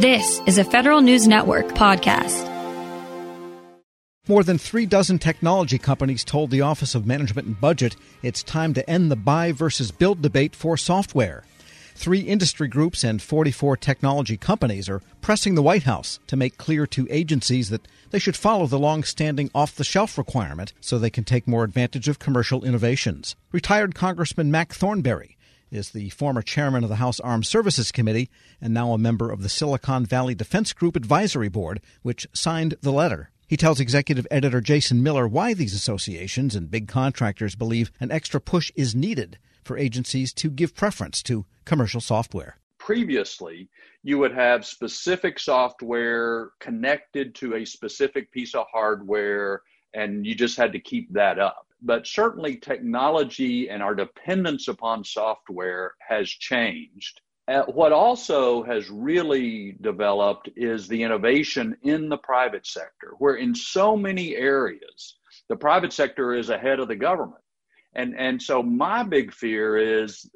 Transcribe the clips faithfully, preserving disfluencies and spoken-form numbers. This is a Federal News Network podcast. More than three dozen technology companies told the Office of Management and Budget it's time to end the buy versus build debate for software. Three industry groups and forty-four technology companies are pressing the White House to make clear to agencies that they should follow the long-standing off-the-shelf requirement so they can take more advantage of commercial innovations. Retired Congressman Mac Thornberry is the former chairman of the House Armed Services Committee and now a member of the Silicon Valley Defense Group Advisory Board, which signed the letter. He tells executive editor Jason Miller why these associations and big contractors believe an extra push is needed for agencies to give preference to commercial software. Previously, you would have specific software connected to a specific piece of hardware, and you just had to keep that up. But certainly technology and our dependence upon software has changed. Uh, what also has really developed is the innovation in the private sector, where in so many areas, the private sector is ahead of the government. And and so my big fear is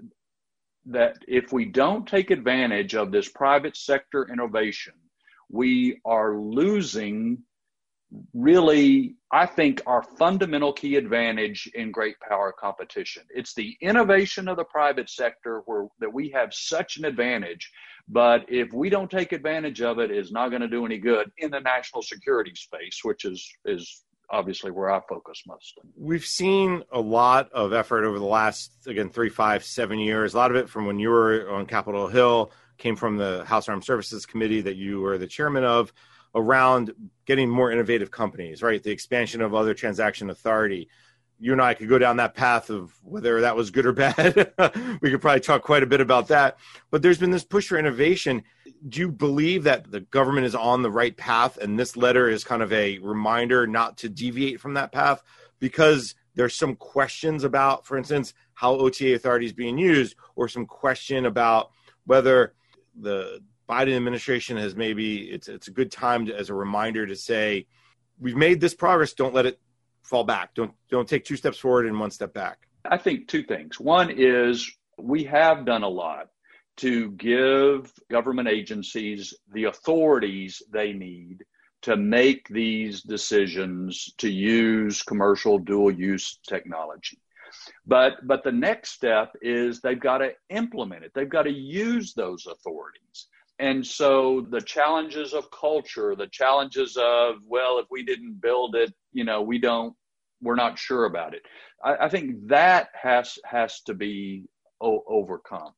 that if we don't take advantage of this private sector innovation, we are losing really, I think, our fundamental key advantage in great power competition. It's the innovation of the private sector where that we have such an advantage, but if we don't take advantage of it, it's not going to do any good in the national security space, which is is. obviously where I focus most. We've seen a lot of effort over the last, again, three, five, seven years. A lot of it from when you were on Capitol Hill came from the House Armed Services Committee that you were the chairman of, around getting more innovative companies, right? The expansion of other transaction authority. You and I could go down that path of whether that was good or bad. We could probably talk quite a bit about that. But there's been this push for innovation. Do you believe that the government is on the right path and this letter is kind of a reminder not to deviate from that path? Because there's some questions about, for instance, how O T A authority is being used, or some question about whether the Biden administration has maybe, it's, it's a good time to, as a reminder to say, we've made this progress, don't let it fall back. Don't don't take two steps forward and one step back. I think two things. One is we have done a lot to give government agencies the authorities they need to make these decisions to use commercial dual use technology. But but the next step is they've got to implement it. They've got to use those authorities. And so the challenges of culture, the challenges of, well, if we didn't build it, you know, we don't, we're not sure about it. I, I think that has has to be o- overcome.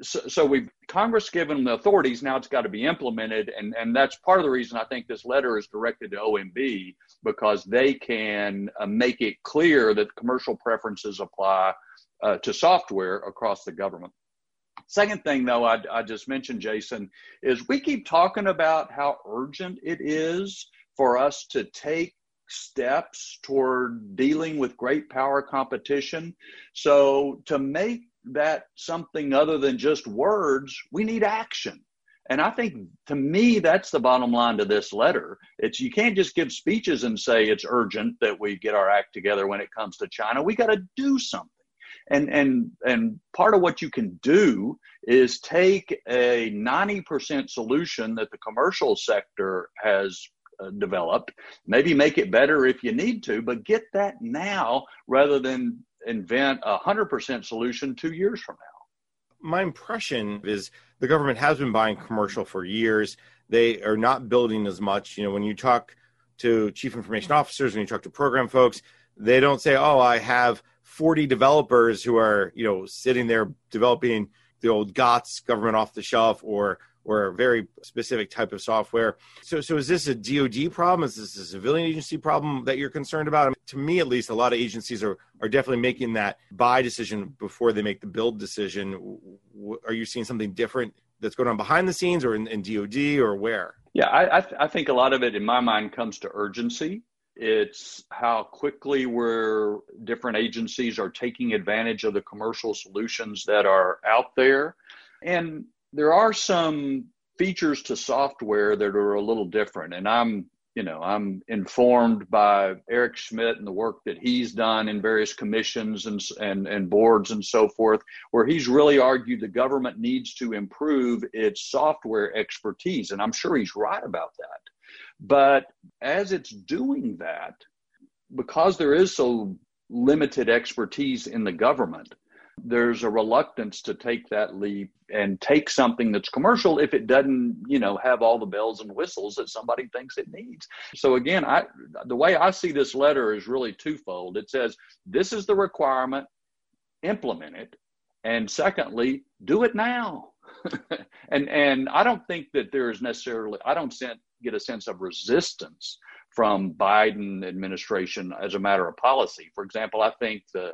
So, so we've Congress given the authorities, now it's got to be implemented. And, and that's part of the reason I think this letter is directed to O M B, because they can uh, make it clear that commercial preferences apply uh, to software across the government. Second thing, though, I, I just mentioned, Jason, is we keep talking about how urgent it is for us to take steps toward dealing with great power competition. So to make that something other than just words, we need action. And I think, to me, that's the bottom line to this letter. It's you can't just give speeches and say it's urgent that we get our act together when it comes to China. We got to do something. And and and part of what you can do is take a ninety percent solution that the commercial sector has uh, developed, maybe make it better if you need to, but get that now rather than invent a one hundred percent solution two years from now. My impression is the government has been buying commercial for years. They are not building as much. You know, when you talk to chief information officers, when you talk to program folks, they don't say, oh, I have forty developers who are, you know, sitting there developing the old G O T S, government off the shelf, or or a very specific type of software. So so is this a D O D problem? Is this a civilian agency problem that you're concerned about? I mean, to me, at least, a lot of agencies are, are definitely making that buy decision before they make the build decision. Are you seeing something different that's going on behind the scenes, or in, in D O D, or where? Yeah, I I, th- I think a lot of it, in my mind, comes to urgency. It's how quickly we're different agencies are taking advantage of the commercial solutions that are out there. And there are some features to software that are a little different. And I'm you know, I'm informed by Eric Schmidt and the work that he's done in various commissions and, and, and boards and so forth, where he's really argued the government needs to improve its software expertise. And I'm sure he's right about that. But as it's doing that, because there is so limited expertise in the government, there's a reluctance to take that leap and take something that's commercial if it doesn't, you know, have all the bells and whistles that somebody thinks it needs. So again, I, the way I see this letter is really twofold. It says, this is the requirement, implement it. And secondly, do it now. and, and I don't think that there is necessarily, I don't sense, get a sense of resistance from Biden administration as a matter of policy. For example, I think the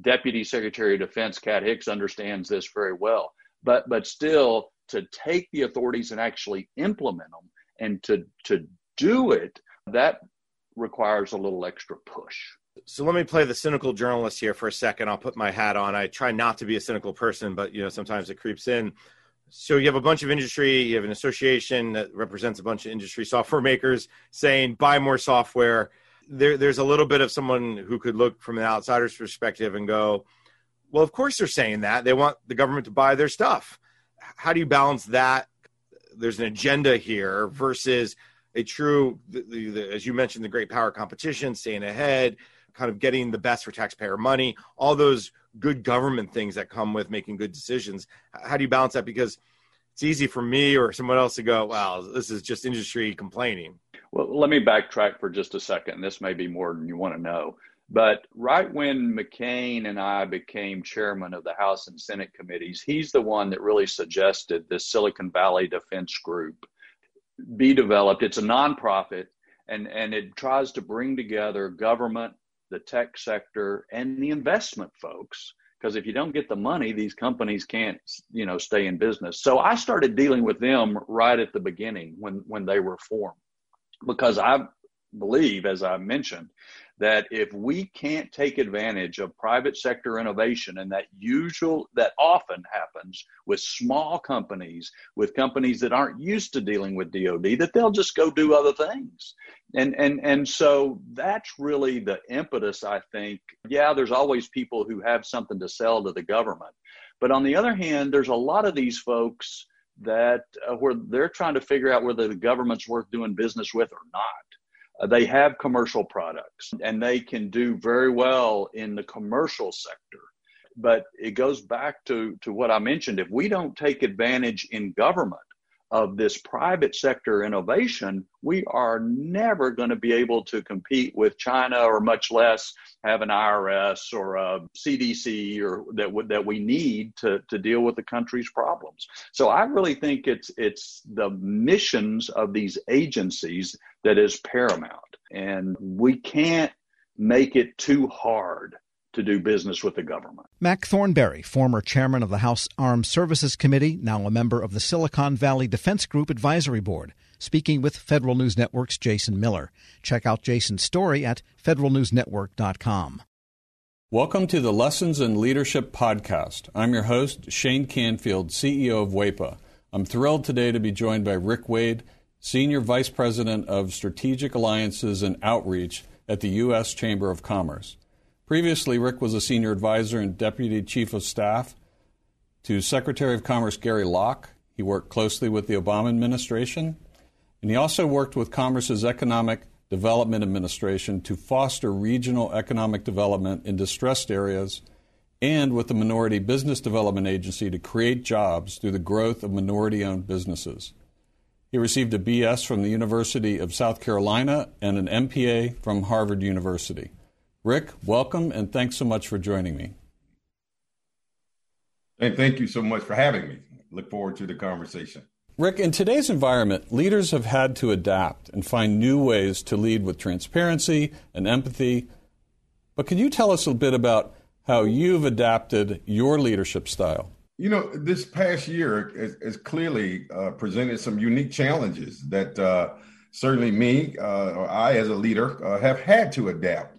Deputy Secretary of Defense, Kat Hicks, understands this very well, but but still to take the authorities and actually implement them and to to do it, that requires a little extra push. So let me play the cynical journalist here for a second. I'll put my hat on. I try not to be a cynical person, but you know sometimes it creeps in. So you have a bunch of industry, you have an association that represents a bunch of industry software makers saying buy more software. There, there's a little bit of someone who could look from an outsider's perspective and go, well, of course they're saying that. They want the government to buy their stuff. How do you balance that? There's an agenda here versus a true, the, the, the, as you mentioned, the great power competition, staying ahead, kind of getting the best for taxpayer money, all those good government things that come with making good decisions. How do you balance that? Because it's easy for me or someone else to go, wow, this is just industry complaining. Well, let me backtrack for just a second. This may be more than you want to know. But right when McCain and I became chairman of the House and Senate committees, he's the one that really suggested the Silicon Valley Defense Group be developed. It's a nonprofit, and, and it tries to bring together government, the tech sector, and the investment folks. Because if you don't get the money, these companies can't, you know, stay in business. So I started dealing with them right at the beginning when, when they were formed, because I believe, as I mentioned, that if we can't take advantage of private sector innovation, and that usual, that often happens with small companies, with companies that aren't used to dealing with D O D, that they'll just go do other things. And and and so that's really the impetus, I think. Yeah, there's always people who have something to sell to the government. But on the other hand, there's a lot of these folks that uh, where they're trying to figure out whether the government's worth doing business with or not. Uh, they have commercial products, and they can do very well in the commercial sector. But it goes back to, to what I mentioned. If we don't take advantage in government of this private sector innovation, we are never going to be able to compete with China, or much less have an I R S or a C D C or that w- that we need to, to deal with the country's problems. So I really think it's it's the missions of these agencies that is paramount. And we can't make it too hard to do business with the government. Mac Thornberry, former chairman of the House Armed Services Committee, now a member of the Silicon Valley Defense Group Advisory Board, speaking with Federal News Network's Jason Miller. Check out Jason's story at federal news network dot com. Welcome to the Lessons in Leadership podcast. I'm your host, Shane Canfield, C E O of WEPA. I'm thrilled today to be joined by Rick Wade, Senior Vice President of Strategic Alliances and Outreach at the U S Chamber of Commerce. Previously, Rick was a senior advisor and deputy chief of staff to Secretary of Commerce Gary Locke. He worked closely with the Obama administration, and he also worked with Commerce's Economic Development Administration to foster regional economic development in distressed areas, and with the Minority Business Development Agency to create jobs through the growth of minority-owned businesses. He received a B S from the University of South Carolina and an M P A from Harvard University. Rick, welcome, and thanks so much for joining me. And thank you so much for having me. Look forward to the conversation. Rick, in today's environment, leaders have had to adapt and find new ways to lead with transparency and empathy. But can you tell us a bit about how you've adapted your leadership style? You know, this past year has, has clearly uh, presented some unique challenges that uh, certainly me uh, or I as a leader uh, have had to adapt.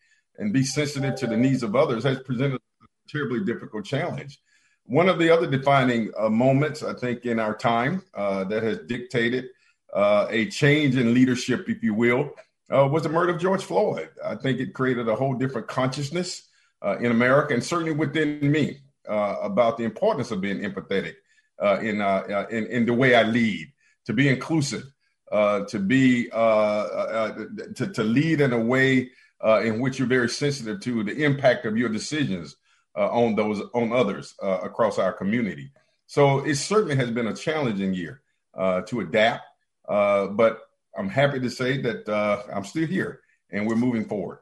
and be sensitive to the needs of others has presented a terribly difficult challenge. One of the other defining uh, moments, I think, in our time uh, that has dictated uh, a change in leadership, if you will, uh, was the murder of George Floyd. I think it created a whole different consciousness uh, in America, and certainly within me, uh, about the importance of being empathetic uh, in, uh, in in the way I lead, to be inclusive, uh, to be uh, uh, to, to lead in a way uh, in which you're very sensitive to the impact of your decisions Uh, on those on others uh, across our community. So it certainly has been a challenging year uh, to adapt, uh, but I'm happy to say that uh, I'm still here and we're moving forward.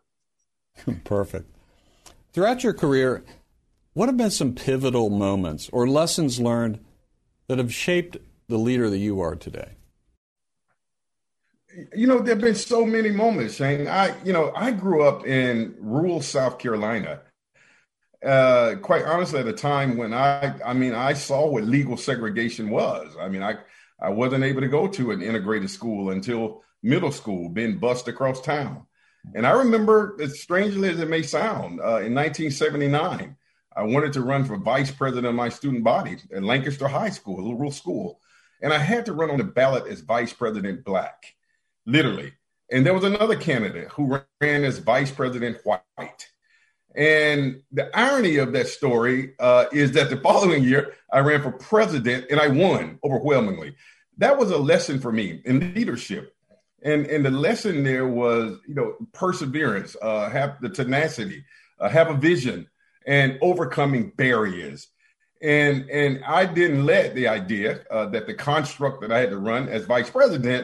Perfect. Throughout your career, what have been some pivotal moments or lessons learned that have shaped the leader that you are today? You know, there have been so many moments, Shane. I, you know, I grew up in rural South Carolina. Uh, quite honestly, at a time when I, I mean, I saw what legal segregation was. I mean, I, I wasn't able to go to an integrated school until middle school, being bused across town. And I remember, as strangely as it may sound, uh, in nineteen seventy-nine, I wanted to run for vice president of my student body at Lancaster High School, a little rural school. And I had to run on the ballot as vice president black, literally. And there was another candidate who ran as vice president white. And the irony of that story uh, is that the following year, I ran for president and I won overwhelmingly. That was a lesson for me in leadership. And, and the lesson there was, you know, perseverance, uh, have the tenacity, uh, have a vision, and overcoming barriers. And, and I didn't let the idea uh, that the construct that I had to run as vice president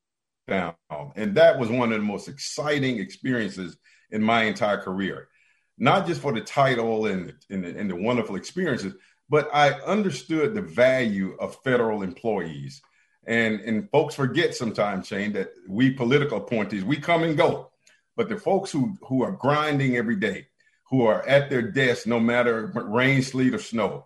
down. And that was one of the most exciting experiences in my entire career, not just for the title and, and, and the wonderful experiences, but I understood the value of federal employees. And, and folks forget sometimes, Shane, that we political appointees, we come and go. But the folks who, who are grinding every day, who are at their desk, no matter rain, sleet, or snow,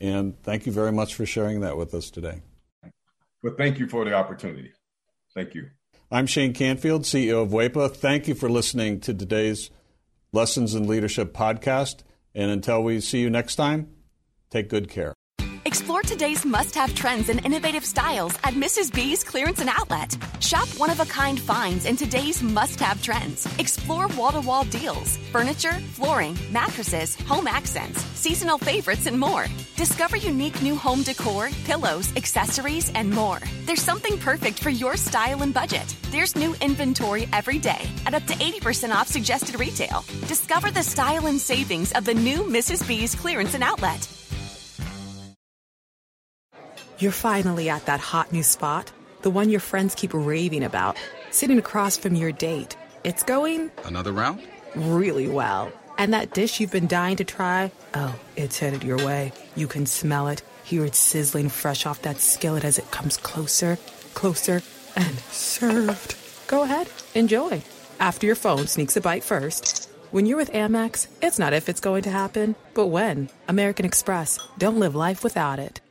And thank you very much for sharing that with us today. Well, thank you for the opportunity. Thank you. I'm Shane Canfield, C E O of W E P A. Thank you for listening to today's Lessons in Leadership podcast. And until we see you next time, take good care. Explore today's must-have trends and innovative styles at Missus B's Clearance and Outlet. Shop one-of-a-kind finds in today's must-have trends. Explore wall-to-wall deals, furniture, flooring, mattresses, home accents, seasonal favorites, and more. Discover unique new home decor, pillows, accessories, and more. There's something perfect for your style and budget. There's new inventory every day at up to eighty percent off suggested retail. Discover the style and savings of the new Missus B's Clearance and Outlet. You're finally at that hot new spot, the one your friends keep raving about, sitting across from your date. It's going... Another round? Really well. And that dish you've been dying to try, oh, it's headed your way. You can smell it, hear it sizzling fresh off that skillet as it comes closer, closer, and served. Go ahead, enjoy. After your phone sneaks a bite first. When you're with Amex, it's not if it's going to happen, but when. American Express. Don't live life without it.